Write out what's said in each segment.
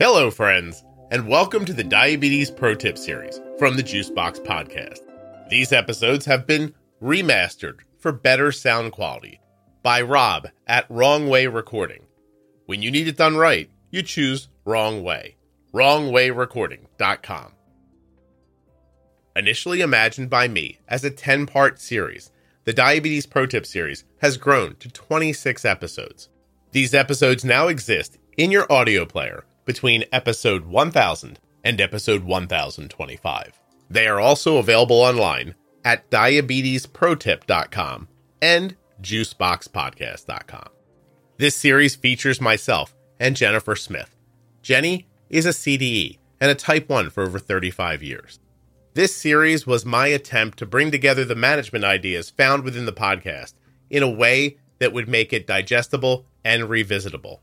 Hello, friends, and welcome to the Diabetes Pro Tip series from the Juice Box Podcast. These episodes have been remastered for better sound quality by Rob at Wrong Way Recording. When you need it done right, you choose Wrong Way. WrongWayRecording.com. Initially imagined by me as a 10-part series, the Diabetes Pro Tip series has grown to 26 episodes. These episodes now exist in your audio player between episode 1000 and episode 1025. They are also available online at DiabetesProTip.com and JuiceBoxPodcast.com. This series features myself and Jennifer Smith. Jenny is a CDE and a type 1 for over 35 years. This series was my attempt to bring together the management ideas found within the podcast in a way that would make it digestible and revisitable.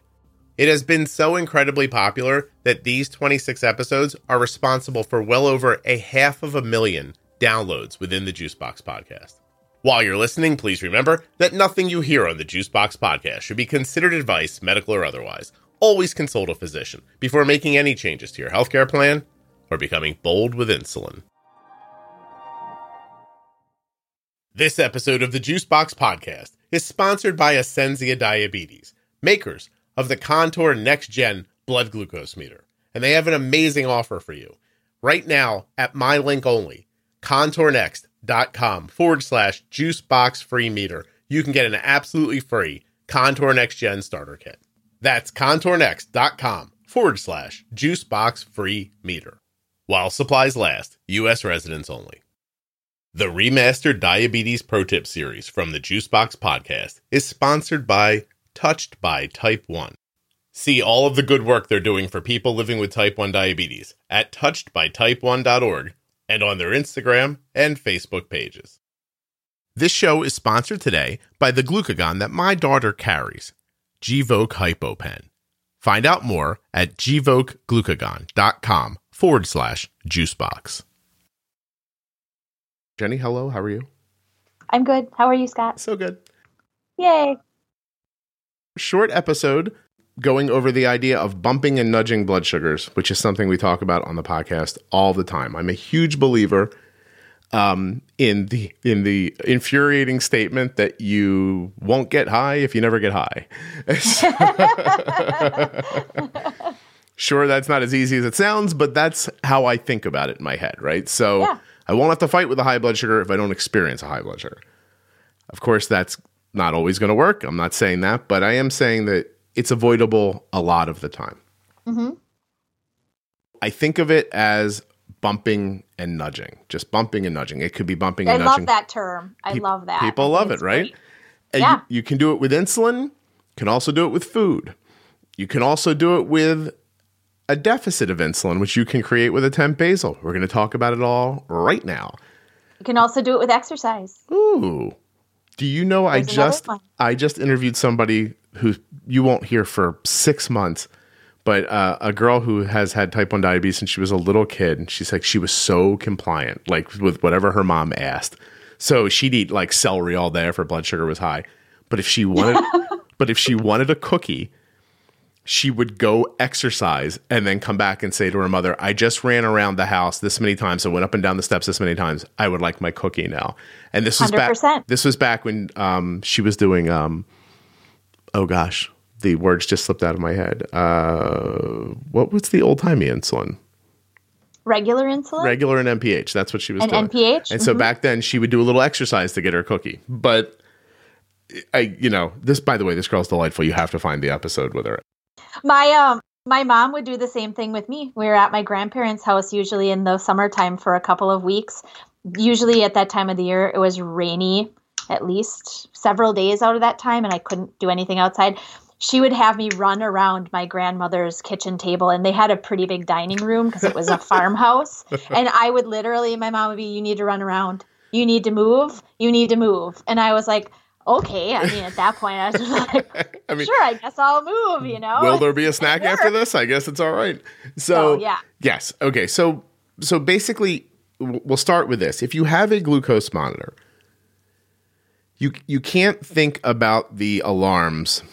It has been so incredibly popular that these 26 episodes are responsible for well over 500,000 downloads within the Juice Box Podcast. While you're listening, please remember that nothing you hear on the Juice Box Podcast should be considered advice, medical or otherwise. Always consult a physician before making any changes to your healthcare plan or becoming bold with insulin. This episode of the Juice Box Podcast is sponsored by Ascensia Diabetes, makers of the Contour Next Gen blood glucose meter. And they have an amazing offer for you. Right now, at my link only, contournext.com/juiceboxfreemeter, you can get an absolutely free Contour Next Gen starter kit. That's contournext.com/juiceboxfreemeter. While supplies last, U.S. residents only. The remastered Diabetes Pro Tip series from the Juice Box Podcast is sponsored by Touched by Type 1. See all of the good work they're doing for people living with type 1 diabetes at touchedbytype1.org and on their Instagram and Facebook pages. This show is sponsored today by the glucagon that my daughter carries, Gvoke HypoPen. Find out more at gvokeglucagon.com /juicebox. Jenny, hello. How are you? I'm good. How are you, Scott? So good. Yay. Short episode going over the idea of bumping and nudging blood sugars, which is something we talk about on the podcast all the time. I'm a huge believer in the infuriating statement that you won't get high if you never get high. Sure, that's not as easy as it sounds, but that's how I think about it in my head, right? So yeah. I won't have to fight with a high blood sugar if I don't experience a high blood sugar. Of course, that's not always going to work. I'm not saying that, but I am saying that it's avoidable a lot of the time. Mm-hmm. I think of it as bumping and nudging, just bumping and nudging. It could be bumping and nudging. I love that term. I love that. People love it, right? Great. And yeah. You can do it with insulin. You can also do it with food. You can also do it with a deficit of insulin, which you can create with a temp basal. We're going to talk about it all right now. You can also do it with exercise. Ooh. Do you know I just interviewed somebody who you won't hear for 6 months, but a girl who has had type 1 diabetes since she was a little kid, and she's like, she was so compliant, like with whatever her mom asked. So she'd eat like celery all day if her blood sugar was high. But if she wanted, a cookie, she would go exercise and then come back and say to her mother, I just ran around the house this many times. I went up and down the steps this many times. I would like my cookie now. And this was 100%. This was back when she was doing, oh gosh, the words just slipped out of my head. What was the old timey insulin? Regular insulin? Regular and MPH. That's what she was doing. And MPH? And so back then she would do a little exercise to get her cookie. But by the way, this girl's delightful. You have to find the episode with her. My mom would do the same thing with me. We were at my grandparents' house usually in the summertime for a couple of weeks. Usually at that time of the year, it was rainy at least several days out of that time, and I couldn't do anything outside. She would have me run around my grandmother's kitchen table, and they had a pretty big dining room because it was a farmhouse. And I would literally, my mom would be, you need to run around. You need to move. You need to move. And I was like, okay, I mean, at that point, I was just like, sure, I guess I'll move, you know? Will there be a snack after this? I guess it's all right. So, yeah. Yes. Okay. So basically, we'll start with this. If you have a glucose monitor, you can't think about the alarms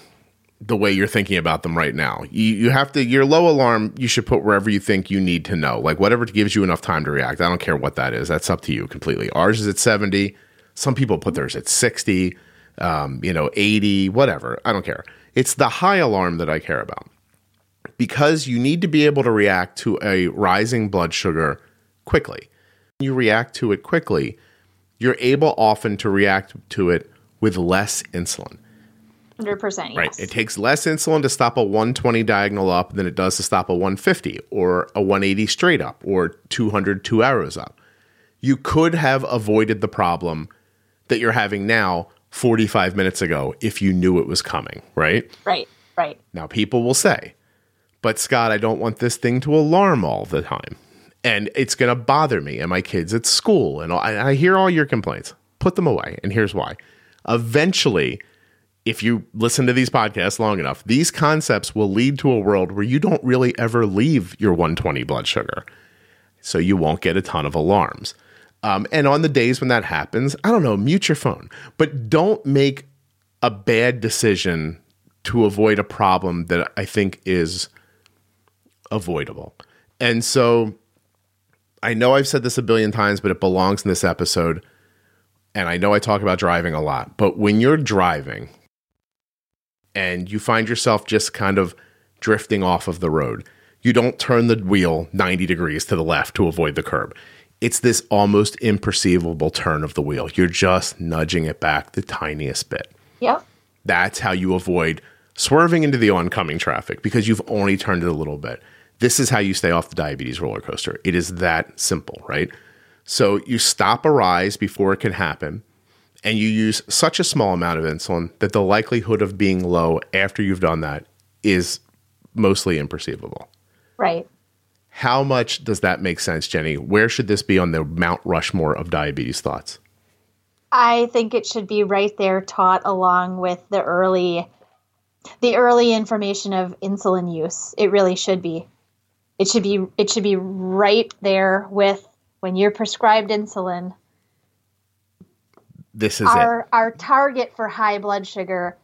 the way you're thinking about them right now. You have to, your low alarm, you should put wherever you think you need to know, like whatever gives you enough time to react. I don't care what that is. That's up to you completely. Ours is at 70. Some people put theirs at 60, 80, whatever. I don't care. It's the high alarm that I care about, because you need to be able to react to a rising blood sugar quickly. When you react to it quickly, you're able often to react to it with less insulin. 100%, right. Yes. It takes less insulin to stop a 120 diagonal up than it does to stop a 150 or a 180 straight up or 200 two arrows up. You could have avoided the problem that you're having now 45 minutes ago if you knew it was coming, right? Right. Now, people will say, but Scott, I don't want this thing to alarm all the time, and it's going to bother me and my kids at school, and I hear all your complaints. Put them away, and here's why. Eventually, if you listen to these podcasts long enough, these concepts will lead to a world where you don't really ever leave your 120 blood sugar, so you won't get a ton of alarms. And on the days when that happens, I don't know, mute your phone. But don't make a bad decision to avoid a problem that I think is avoidable. And so I know I've said this a billion times, but it belongs in this episode. And I know I talk about driving a lot, but when you're driving and you find yourself just kind of drifting off of the road, you don't turn the wheel 90 degrees to the left to avoid the curb. It's this almost imperceivable turn of the wheel. You're just nudging it back the tiniest bit. Yep. That's how you avoid swerving into the oncoming traffic, because you've only turned it a little bit. This is how you stay off the diabetes roller coaster. It is that simple, right? So you stop a rise before it can happen, and you use such a small amount of insulin that the likelihood of being low after you've done that is mostly imperceivable. Right. How much does that make sense, Jenny? Where should this be on the Mount Rushmore of diabetes thoughts? I think it should be right there, taught along with the early information of insulin use. It really should be. It should be right there with when you're prescribed insulin. This is our target for high blood sugar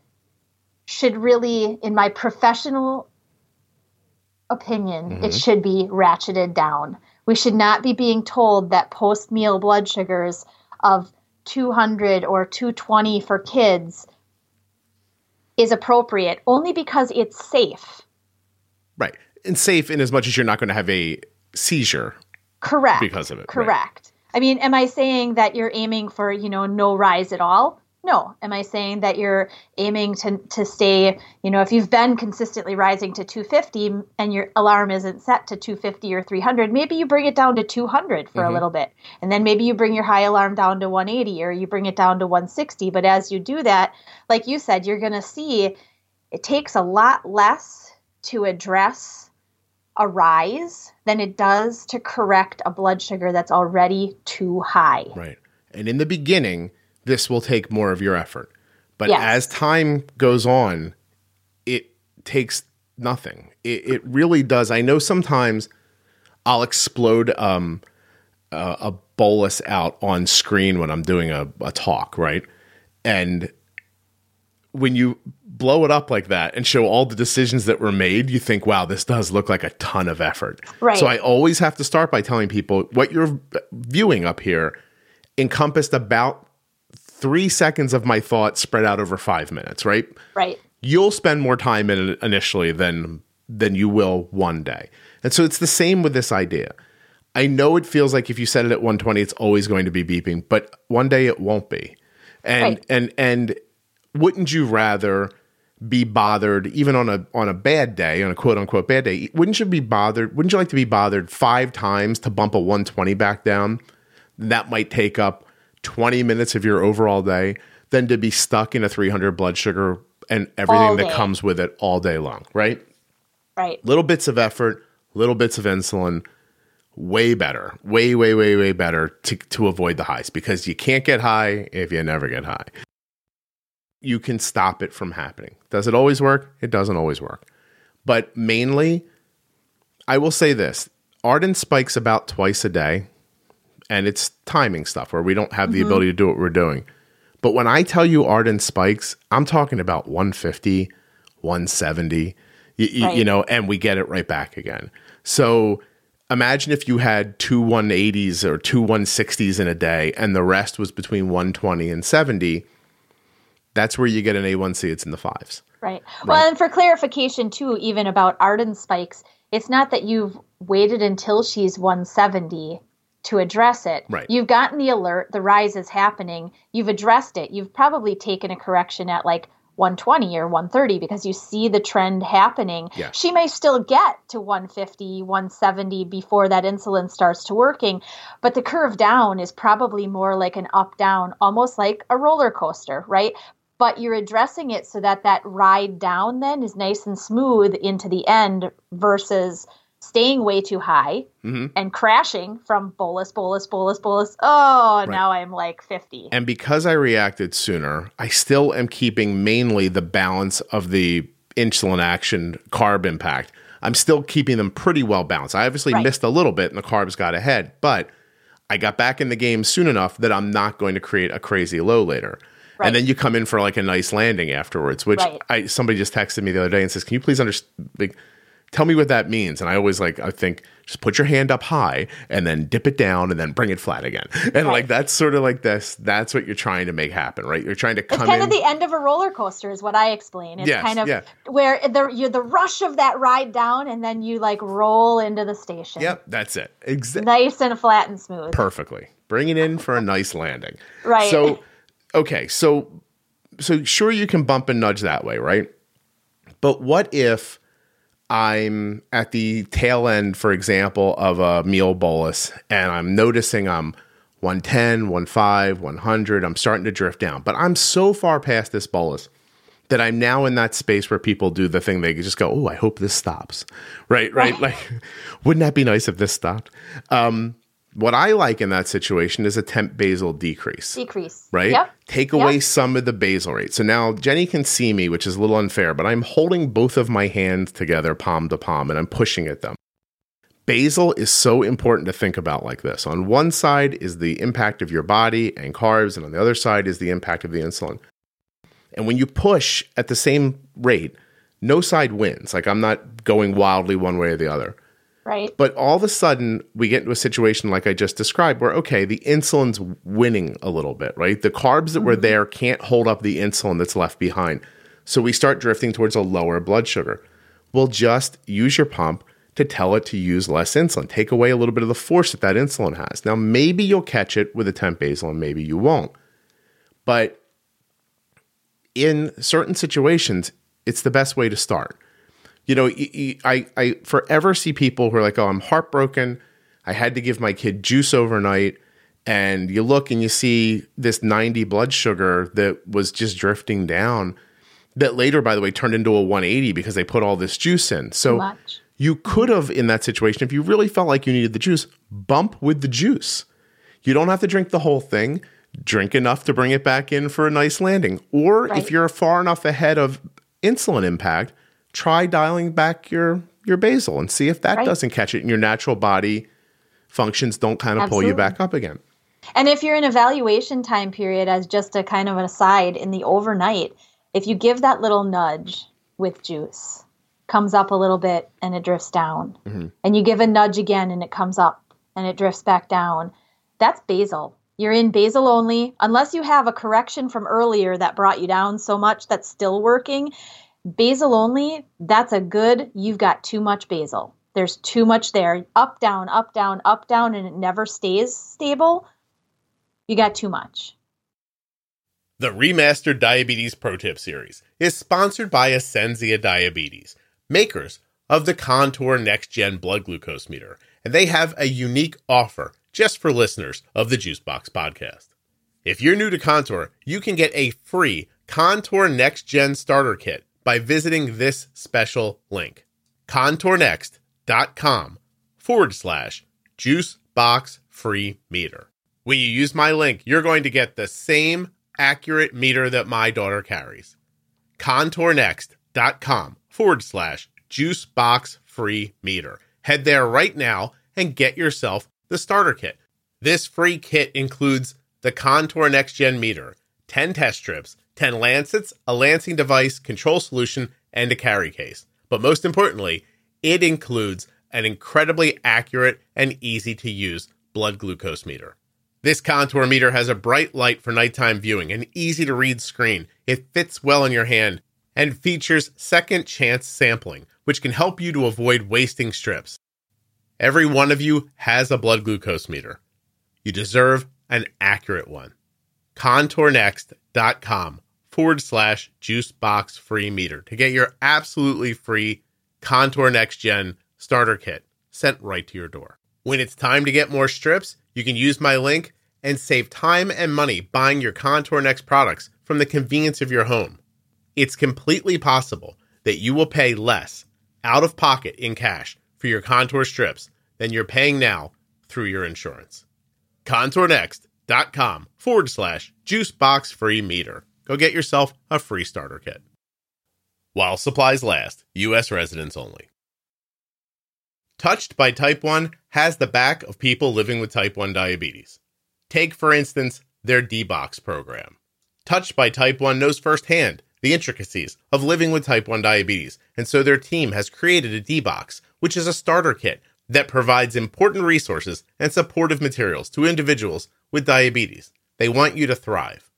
should really, in my professional opinion, It should be ratcheted down. We should not be being told that post-meal blood sugars of 200 or 220 for kids is appropriate only because it's safe. Right. And safe in as much as you're not going to have a seizure. Correct. Because of it. Correct. Right. I mean, am I saying that you're aiming for, no rise at all? No. Am I saying that you're aiming to stay, if you've been consistently rising to 250 and your alarm isn't set to 250 or 300, maybe you bring it down to 200 for a little bit. And then maybe you bring your high alarm down to 180 or you bring it down to 160. But as you do that, like you said, you're going to see it takes a lot less to address a rise than it does to correct a blood sugar that's already too high. Right. And in the beginning, this will take more of your effort. But yes, as time goes on, it takes nothing. It really does. I know sometimes I'll explode a bolus out on screen when I'm doing a talk, right? And when you blow it up like that and show all the decisions that were made, you think, wow, this does look like a ton of effort. Right. So I always have to start by telling people what you're viewing up here encompassed about 3 seconds of my thought spread out over 5 minutes, right? Right. You'll spend more time in it initially than you will one day. And so it's the same with this idea. I know it feels like if you set it at 120, it's always going to be beeping, but one day it won't be. And right. and wouldn't you rather be bothered, even on a bad day, on a quote unquote bad day, wouldn't you like to be bothered 5 times to bump a 120 back down? That might take up 20 minutes of your overall day than to be stuck in a 300 blood sugar and everything that comes with it all day long, right? Right. Little bits of effort, little bits of insulin, way better, way, way, way, way better to avoid the highs, because you can't get high if you never get high. You can stop it from happening. Does it always work? It doesn't always work. But mainly, I will say this, Arden spikes about twice a day. And it's timing stuff where we don't have the ability to do what we're doing. But when I tell you Arden spikes, I'm talking about 150, 170, you know, and we get it right back again. So imagine if you had 2 180s or 2 160s in a day, and the rest was between 120 and 70. That's where you get an A1C. It's in the fives. Right. Well, and for clarification too, even about Arden spikes, it's not that you've waited until she's 170 to address it. Right. You've gotten the alert, the rise is happening, you've addressed it. You've probably taken a correction at like 120 or 130 because you see the trend happening. Yes. She may still get to 150, 170 before that insulin starts to working, but the curve down is probably more like an up down, almost like a roller coaster, right? But you're addressing it so that that ride down then is nice and smooth into the end versus staying way too high and crashing from bolus. Oh, right. Now I'm like 50. And because I reacted sooner, I still am keeping mainly the balance of the insulin action carb impact. I'm still keeping them pretty well balanced. I obviously missed a little bit and the carbs got ahead, but I got back in the game soon enough that I'm not going to create a crazy low later. Right. And then you come in for like a nice landing afterwards, which somebody just texted me the other day and says, can you please tell me what that means. And I always I think just put your hand up high and then dip it down and then bring it flat again. And that's sort of like this. That's what you're trying to make happen, right? You're trying to come in. It's kind of the end of a roller coaster is what I explain. It's where you're the rush of that ride down and then you roll into the station. Yep, that's it. Nice and flat and smooth. Perfectly. Bring it in for a nice landing. Right. So, okay, so sure you can bump and nudge that way, right? But what if I'm at the tail end, for example, of a meal bolus and I'm noticing I'm 110, 105, 100, I'm starting to drift down. But I'm so far past this bolus that I'm now in that space where people do the thing. They just go, oh, I hope this stops, right? Wouldn't that be nice if this stopped? What I like in that situation is attempt basal decrease. Right? Yep. Take away some of the basal rate. So now Jenny can see me, which is a little unfair, but I'm holding both of my hands together, palm to palm, and I'm pushing at them. Basal is so important to think about like this. On one side is the impact of your body and carbs, and on the other side is the impact of the insulin. And when you push at the same rate, no side wins. I'm not going wildly one way or the other. Right. But all of a sudden, we get into a situation like I just described where, the insulin's winning a little bit, right? The carbs that were there can't hold up the insulin that's left behind. So we start drifting towards a lower blood sugar. Well, just use your pump to tell it to use less insulin. Take away a little bit of the force that insulin has. Now, maybe you'll catch it with a temp basal and maybe you won't. But in certain situations, it's the best way to start. You know, I forever see people who are like, oh, I'm heartbroken. I had to give my kid juice overnight. And you look and you see this 90 blood sugar that was just drifting down that later, by the way, turned into a 180 because they put all this juice in. So you could have, in that situation, if you really felt like you needed the juice, bump with the juice. You don't have to drink the whole thing. Drink enough to bring it back in for a nice landing. Or if you're far enough ahead of insulin impact, try dialing back your basal and see if that doesn't catch it and your natural body functions don't kind of pull you back up again. And if you're in evaluation time period, as just a kind of an aside, in the overnight, if you give that little nudge with juice, comes up a little bit and it drifts down. And you give a nudge again and it comes up and it drifts back down. That's basal. You're in basal only. Unless you have a correction from earlier that brought you down so much that's still working, basal only, that's a good, you've got too much basal. There's too much there. Up, down, and it never stays stable. You got too much. The Remastered Diabetes Pro Tip Series is sponsored by Ascensia Diabetes, makers of the Contour Next Gen blood glucose meter. And they have a unique offer just for listeners of the Juice Box Podcast. If you're new to Contour, you can get a free Contour Next Gen starter kit by visiting this special link, contournext.com/juiceboxfreemeter. When you use my link, you're going to get the same accurate meter that my daughter carries. contournext.com/juiceboxfreemeter. Head there right now and get yourself the starter kit. This free kit includes the Contour Next Gen meter, 10 test strips, 10 lancets, a lancing device, control solution, and a carry case. But most importantly, it includes an incredibly accurate and easy-to-use blood glucose meter. This Contour Meter has a bright light for nighttime viewing, an easy-to-read screen. It fits well in your hand and features second-chance sampling, which can help you to avoid wasting strips. Every one of you has a blood glucose meter. You deserve an accurate one. ContourNext.com/juiceboxfreemeter to get your absolutely free Contour Next Gen starter kit sent right to your door. When it's time to get more strips, you can use my link and save time and money buying your Contour Next products from the convenience of your home. It's completely possible that you will pay less out of pocket in cash for your Contour strips than you're paying now through your insurance. ContourNext.com/juiceboxfreemeter. Go get yourself a free starter kit. While supplies last, U.S. residents only. Touched by Type 1 has the back of people living with Type 1 diabetes. Take, for instance, their D-Box program. Touched by Type 1 knows firsthand the intricacies of living with Type 1 diabetes, and so their team has created a D-Box, which is a starter kit that provides important resources and supportive materials to individuals with diabetes. They want you to thrive.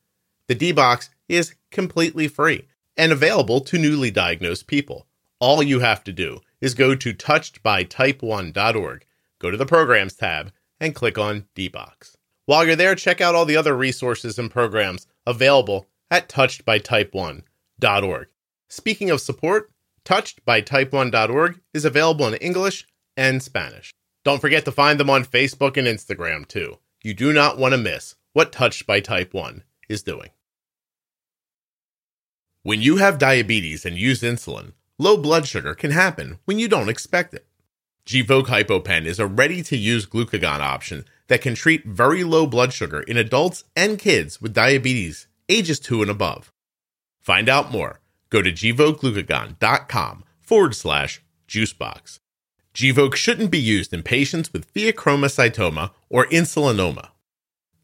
The D-Box is completely free and available to newly diagnosed people. All you have to do is go to touchedbytype1.org, go to the Programs tab, and click on D-Box. While you're there, check out all the other resources and programs available at touchedbytype1.org. Speaking of support, touchedbytype1.org is available in English and Spanish. Don't forget to find them on Facebook and Instagram, too. You do not want to miss what Touched by Type 1 is doing. When you have diabetes and use insulin, low blood sugar can happen when you don't expect it. Gvoke HypoPen is a ready-to-use glucagon option that can treat very low blood sugar in adults and kids with diabetes ages 2 and above. Find out more. Go to gvokeglucagon.com/juicebox. Gvoke shouldn't be used in patients with pheochromocytoma or insulinoma.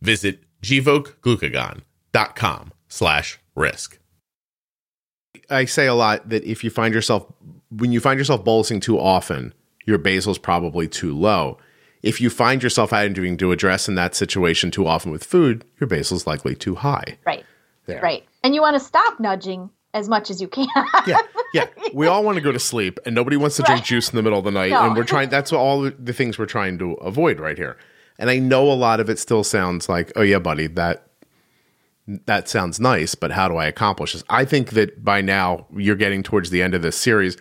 Visit gvokeglucagon.com/risk. I say a lot that if you find yourself, when you find yourself bolusing too often, your basal is probably too low. If you find yourself having to address in that situation too often with food, your basal is likely too high. Right. There. Right. And you want to stop nudging as much as you can. Yeah. We all want to go to sleep, and nobody wants to drink juice in the middle of the night. No. And we're trying, that's all the things we're trying to avoid right here. And I know a lot of it still sounds like, oh yeah, buddy, that sounds nice, but how do I accomplish this? I think that by now you're getting towards the end of this series.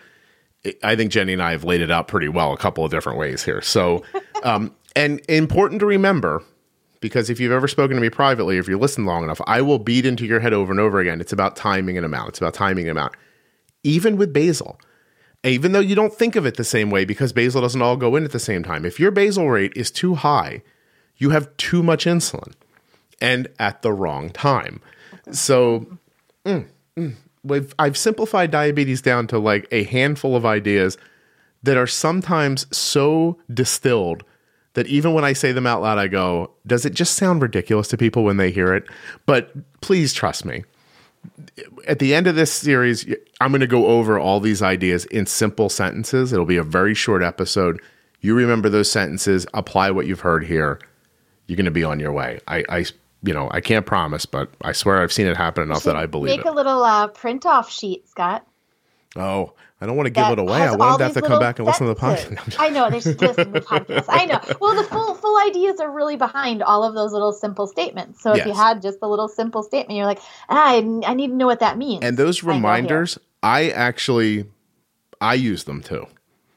I think Jenny and I have laid it out pretty well a couple of different ways here. So, and important to remember, because if you've ever spoken to me privately, if you listen long enough, I will beat into your head over and over again. It's about timing and amount. It's about timing and amount. Even with basal, even though you don't think of it the same way, because basal doesn't all go in at the same time. If your basal rate is too high, you have too much insulin and at the wrong time. So I've simplified diabetes down to like a handful of ideas that are sometimes so distilled that even when I say them out loud, I go, does it just sound ridiculous to people when they hear it? But please trust me. At the end of this series, I'm going to go over all these ideas in simple sentences. It'll be a very short episode. You remember those sentences, apply what you've heard here. You're going to be on your way. I can't promise, but I swear I've seen it happen enough that I believe it. Make a little print-off sheet, Scott. Oh, I don't want to give it away. I want them to come back and listen to the podcast. I know. They should listen to the podcast. I know. Well, the full ideas are really behind all of those little simple statements. So if you had just a little simple statement, you're like, I need to know what that means. And those reminders, I use them too.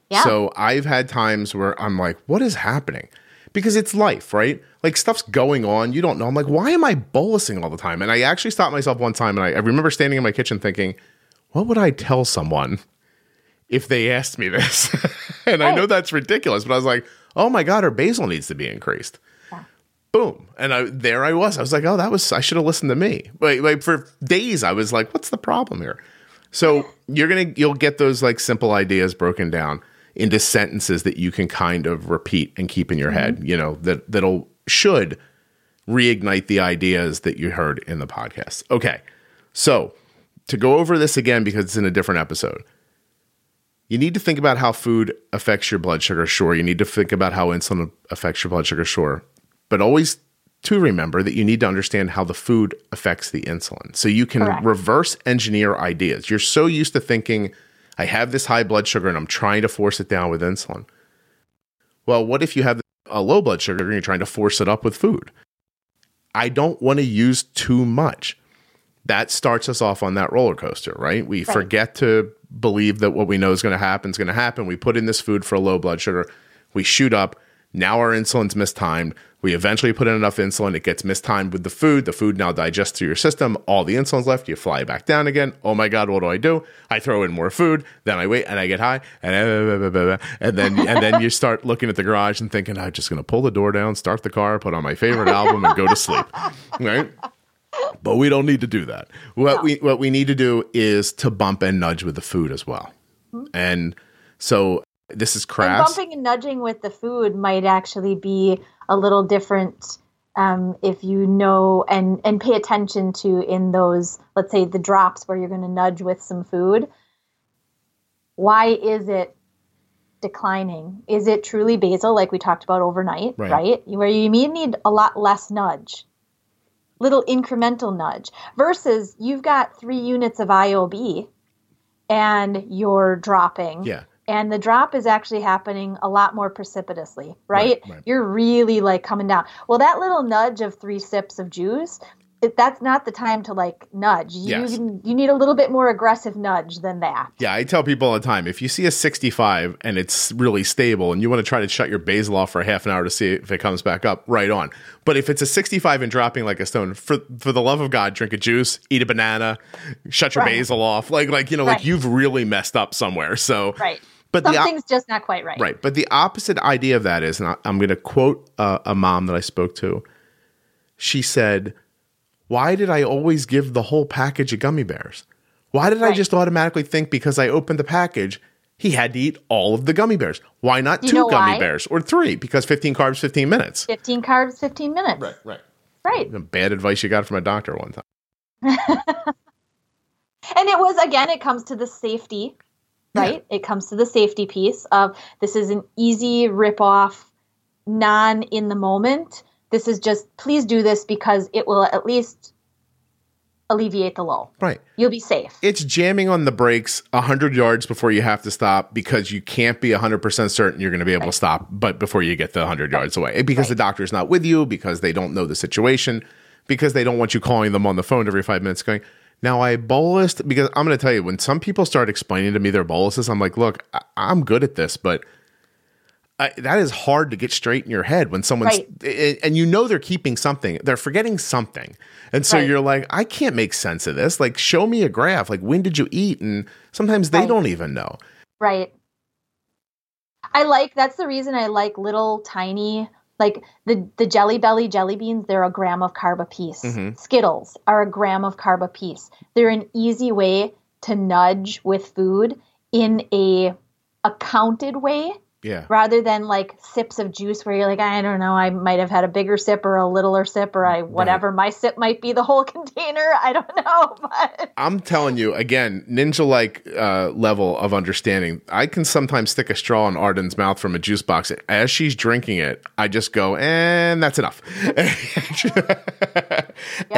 Yeah. So I've had times where I'm like, what is happening? Because it's life, right? Like stuff's going on. You don't know. I'm like, why am I bolusing all the time? And I actually stopped myself one time and I remember standing in my kitchen thinking, what would I tell someone if they asked me this? And I know that's ridiculous, but I was like, oh my God, her basal needs to be increased. Yeah. Boom. And I was. I was like, oh, I should have listened to me. Like for days, I was like, what's the problem here? So you'll get those like simple ideas broken down into sentences that you can kind of repeat and keep in your head, you know, that'll should reignite the ideas that you heard in the podcast. Okay. So to go over this again because it's in a different episode. You need to think about how food affects your blood sugar, sure. You need to think about how insulin affects your blood sugar, sure. But always to remember that you need to understand how the food affects the insulin. So you can reverse engineer ideas. You're so used to thinking, I have this high blood sugar and I'm trying to force it down with insulin. Well, what if you have a low blood sugar and you're trying to force it up with food? I don't want to use too much. That starts us off on that roller coaster, right? We forget to believe that what we know is going to happen is going to happen. We put in this food for a low blood sugar. We shoot up. Now our insulin's mistimed. We eventually put in enough insulin. It gets mistimed with the food. The food now digests through your system. All the insulin's left. You fly back down again. Oh my God, what do? I throw in more food. Then I wait and I get high. And then you start looking at the garage and thinking, I'm just going to pull the door down, start the car, put on my favorite album, and go to sleep. Right? But we don't need to do that. What we need to do is to bump and nudge with the food as well. Mm-hmm. And so this is crass. And bumping and nudging with the food might actually be a little different if you know and pay attention to in those, let's say, the drops where you're going to nudge with some food. Why is it declining? Is it truly basal, like we talked about overnight, right? Where you may need a lot less nudge, little incremental nudge, versus you've got 3 units of IOB and you're dropping. Yeah. And the drop is actually happening a lot more precipitously, right? You're really like coming down. Well, that little nudge of 3 sips of juice, that's not the time to like nudge. You need a little bit more aggressive nudge than that. Yeah, I tell people all the time, if you see a 65 and it's really stable and you want to try to shut your basal off for half an hour to see if it comes back up, right on. But if it's a 65 and dropping like a stone, for the love of God, drink a juice, eat a banana, shut your basal off. Like you've really messed up somewhere. So but something's just not quite right. Right. But the opposite idea of that is, and I'm going to quote a mom that I spoke to. She said, why did I always give the whole package of gummy bears? Why did I just automatically think because I opened the package, he had to eat all of the gummy bears? Why not 2 gummy bears or 3? Because 15 carbs, 15 minutes. 15 carbs, 15 minutes. Right. Bad advice you got from a doctor one time. And it was, again, it comes to the safety. Right? It comes to the safety piece of this is an easy ripoff, in the moment. This is just, please do this because it will at least alleviate the lull. Right. You'll be safe. It's jamming on the brakes 100 yards before you have to stop because you can't be 100% certain you're going to be able to stop, but before you get the 100 yards away. Because the doctor's not with you, because they don't know the situation, because they don't want you calling them on the phone every 5 minutes going, now I bolused, because I'm going to tell you, when some people start explaining to me their boluses, I'm like, look, I'm good at this, but that is hard to get straight in your head when someone's, and you know they're keeping something, they're forgetting something. And so you're like, I can't make sense of this. Like, show me a graph. Like, when did you eat? And sometimes they don't even know. Right. That's the reason I like little tiny, like the Jelly Belly jelly beans, they're a gram of carb a piece. Mm-hmm. Skittles are a gram of carb a piece. They're an easy way to nudge with food in a counted way. Yeah. Rather than like sips of juice where you're like, I don't know, I might have had a bigger sip or a littler sip or whatever. My sip might be the whole container. I don't know. But I'm telling you, again, ninja-like level of understanding. I can sometimes stick a straw in Arden's mouth from a juice box. As she's drinking it, I just go, and that's enough.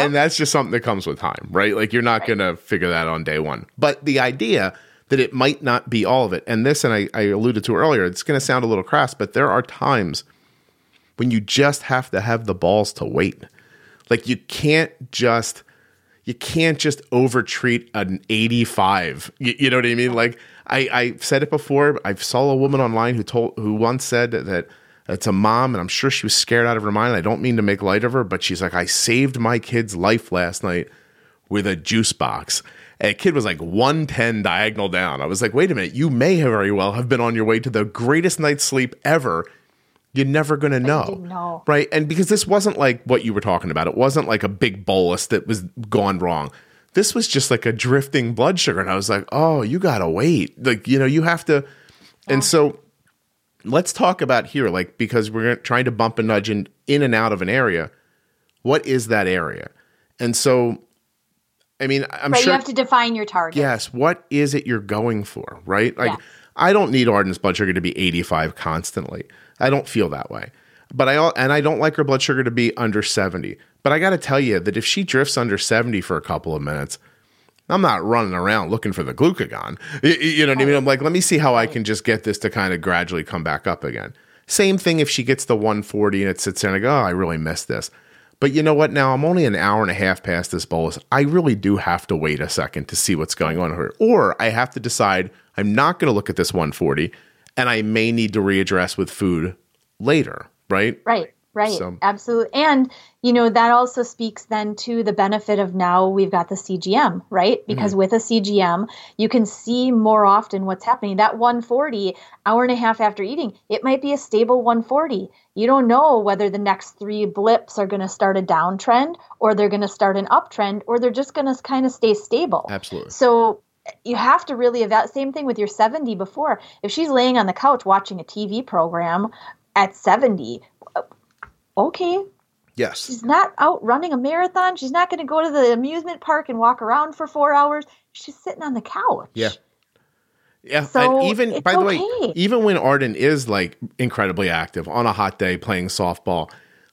And that's just something that comes with time, right? Like you're not going to figure that on day one. But the idea that it might not be all of it. And this, and I alluded to earlier, it's going to sound a little crass, but there are times when you just have to have the balls to wait. Like you can't just over-treat an 85. You know what I mean? Like I said it before. I saw a woman online who once said that it's a mom, and I'm sure she was scared out of her mind. I don't mean to make light of her, but she's like, I saved my kid's life last night with a juice box. And a kid was like 110 diagonal down. I was like, wait a minute. You may very well have been on your way to the greatest night's sleep ever. You're never going to know. Right? And because this wasn't like what you were talking about. It wasn't like a big bolus that was gone wrong. This was just like a drifting blood sugar. And I was like, oh, you got to wait. Like, you know, you have to. Yeah. And so let's talk about here, like, because we're trying to bump and nudge in and out of an area. What is that area? And so I mean, I'm sure you have to define your target. Yes. What is it you're going for, right? Like, yeah. I don't need Arden's blood sugar to be 85 constantly. I don't feel that way. But I don't like her blood sugar to be under 70. But I got to tell you that if she drifts under 70 for a couple of minutes, I'm not running around looking for the glucagon. You know what I mean? I'm like, let me see how I can just get this to kind of gradually come back up again. Same thing if she gets the 140 and it sits there and I go, oh, I really missed this. But you know what? Now I'm only an hour and a half past this bolus. I really do have to wait a second to see what's going on here. Or I have to decide I'm not going to look at this 140 and I may need to readdress with food later, right? Right. So. Absolutely. And, you know, that also speaks then to the benefit of now we've got the CGM, right? Because with a CGM, you can see more often what's happening. That 140, hour and a half after eating, it might be a stable 140. You don't know whether the next three blips are going to start a downtrend or they're going to start an uptrend or they're just going to kind of stay stable. Absolutely. So you have to really evaluate. Same thing with your 70 before. If she's laying on the couch watching a TV program at 70, okay. Yes. She's not out running a marathon. She's not going to go to the amusement park and walk around for 4 hours. She's sitting on the couch. Yeah. Yeah. So and even, by the way, even when Arden is like incredibly active on a hot day playing softball,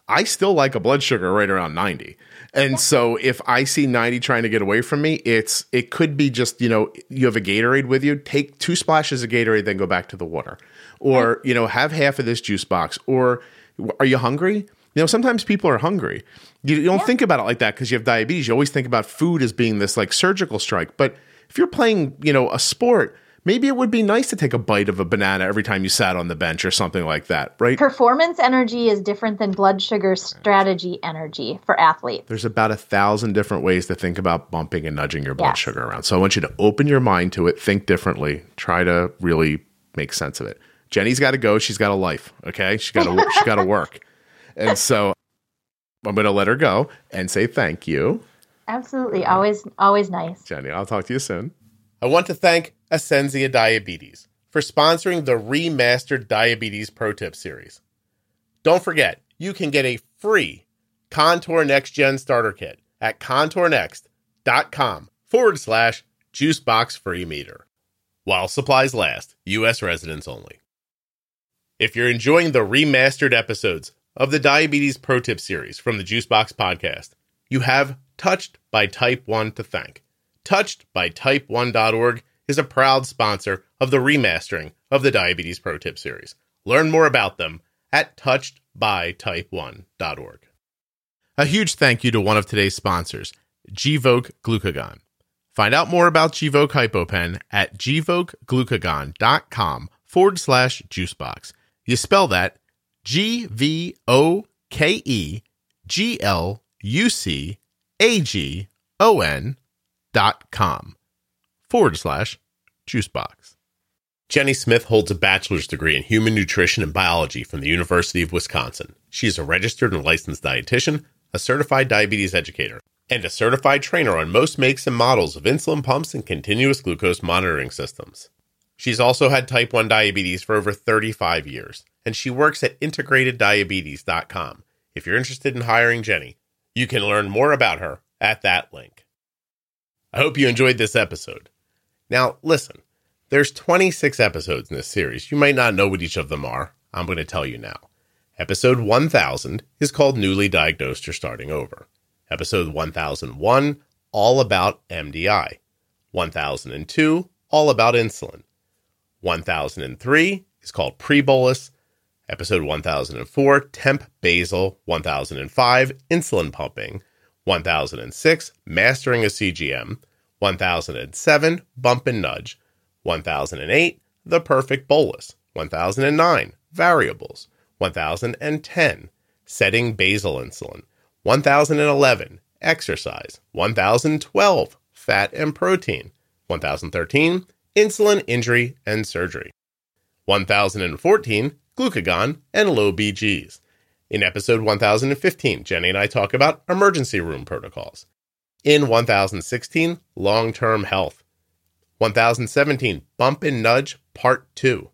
I still like a blood sugar right around 90. And so if I see 90 trying to get away from me, it could be just, you know, you have a Gatorade with you, take 2 splashes of Gatorade, then go back to the water or, you know, have half of this juice box or are you hungry? You know, sometimes people are hungry. You don't think about it like that because you have diabetes. You always think about food as being this like surgical strike. But if you're playing, you know, a sport, maybe it would be nice to take a bite of a banana every time you sat on the bench or something like that, right? Performance energy is different than blood sugar strategy energy for athletes. There's about 1,000 different ways to think about bumping and nudging your blood sugar around. So I want you to open your mind to it, think differently, try to really make sense of it. Jenny's got to go. She's got a life, okay? She's got to work. And so I'm going to let her go and say thank you. Absolutely. Always nice. Jenny, I'll talk to you soon. I want to thank Ascensia Diabetes for sponsoring the Remastered Diabetes Pro Tip Series. Don't forget, you can get a free Contour Next Gen Starter Kit at contournext.com/juiceboxfreemeter. While supplies last, U.S. residents only. If you're enjoying the remastered episodes of the Diabetes Pro Tip series from the Juice Box Podcast, you have Touched by Type 1 to thank. touchedbytype1.org is a proud sponsor of the remastering of the Diabetes Pro Tip series. Learn more about them at touchedbytype1.org. A huge thank you to one of today's sponsors, Gvoke Glucagon. Find out more about Gvoke HypoPen at gvokeglucagon.com/juicebox. You spell that gvokeglucagon.com/juicebox. Jenny Smith holds a bachelor's degree in human nutrition and biology from the University of Wisconsin. She is a registered and licensed dietitian, a certified diabetes educator, and a certified trainer on most makes and models of insulin pumps and continuous glucose monitoring systems. She's also had type 1 diabetes for over 35 years. And she works at integrateddiabetes.com. If you're interested in hiring Jenny, you can learn more about her at that link. I hope you enjoyed this episode. Now, listen, there's 26 episodes in this series. You might not know what each of them are. I'm going to tell you now. Episode 1000 is called Newly Diagnosed or Starting Over. Episode 1001, all about MDI. 1002, all about insulin. 1003 is called Pre-Bolus. Episode 1004, Temp Basal. 1005, Insulin Pumping. 1006, Mastering a CGM. 1007, Bump and Nudge. 1008, The Perfect Bolus. 1009, Variables. 1010, Setting Basal Insulin. 1011, Exercise. 1012, Fat and Protein. 1013, Insulin Injury and Surgery. 1014, Glucagon, and low BGs. In episode 1015, Jenny and I talk about emergency room protocols. In 1016, long-term health. 1017, Bump and Nudge, Part 2.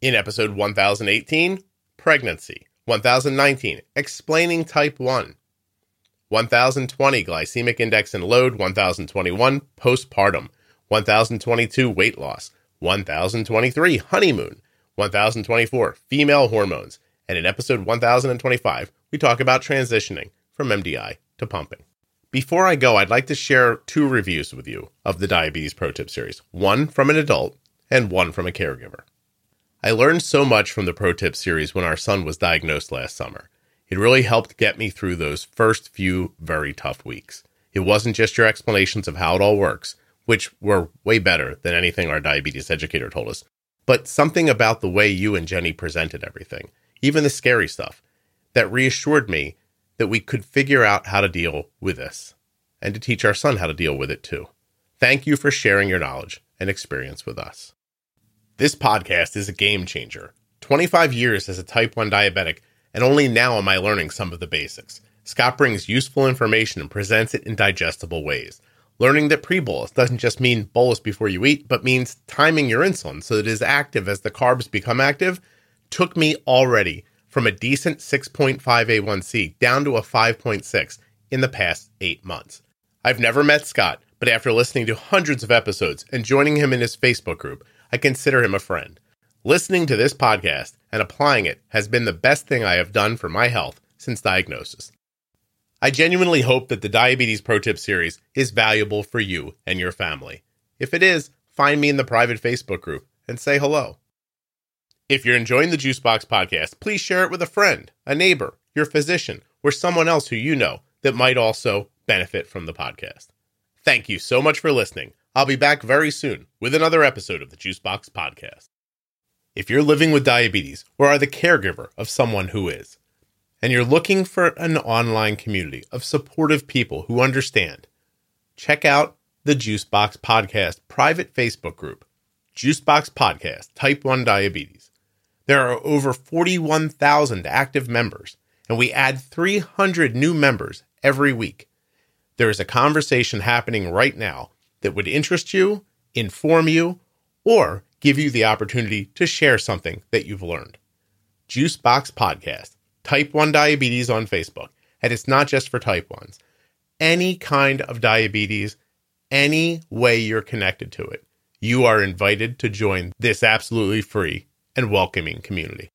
In episode 1018, pregnancy. 1019, explaining type 1. 1,020 glycemic index and load, 1,021 postpartum, 1,022 weight loss, 1,023 honeymoon, 1,024 female hormones, and in episode 1,025, we talk about transitioning from MDI to pumping. Before I go, I'd like to share two reviews with you of the Diabetes Pro Tip series, one from an adult and one from a caregiver. I learned so much from the Pro Tip series when our son was diagnosed last summer. It really helped get me through those first few very tough weeks. It wasn't just your explanations of how it all works, which were way better than anything our diabetes educator told us, but something about the way you and Jenny presented everything, even the scary stuff, that reassured me that we could figure out how to deal with this and to teach our son how to deal with it too. Thank you for sharing your knowledge and experience with us. This podcast is a game changer. 25 years as a type 1 diabetic, and only now am I learning some of the basics. Scott brings useful information and presents it in digestible ways. Learning that pre-bolus doesn't just mean bolus before you eat, but means timing your insulin so that it is active as the carbs become active, took me already from a decent 6.5 A1C down to a 5.6 in the past 8 months. I've never met Scott, but after listening to hundreds of episodes and joining him in his Facebook group, I consider him a friend. Listening to this podcast and applying it has been the best thing I have done for my health since diagnosis. I genuinely hope that the Diabetes Pro Tip series is valuable for you and your family. If it is, find me in the private Facebook group and say hello. If you're enjoying the Juice Box Podcast, please share it with a friend, a neighbor, your physician, or someone else who you know that might also benefit from the podcast. Thank you so much for listening. I'll be back very soon with another episode of the Juice Box Podcast. If you're living with diabetes or are the caregiver of someone who is, and you're looking for an online community of supportive people who understand, check out the Juice Box Podcast private Facebook group, Juice Box Podcast Type 1 Diabetes. There are over 41,000 active members, and we add 300 new members every week. There is a conversation happening right now that would interest you, inform you, or give you the opportunity to share something that you've learned. Juice Box Podcast, Type 1 Diabetes on Facebook, and it's not just for Type 1s. Any kind of diabetes, any way you're connected to it, you are invited to join this absolutely free and welcoming community.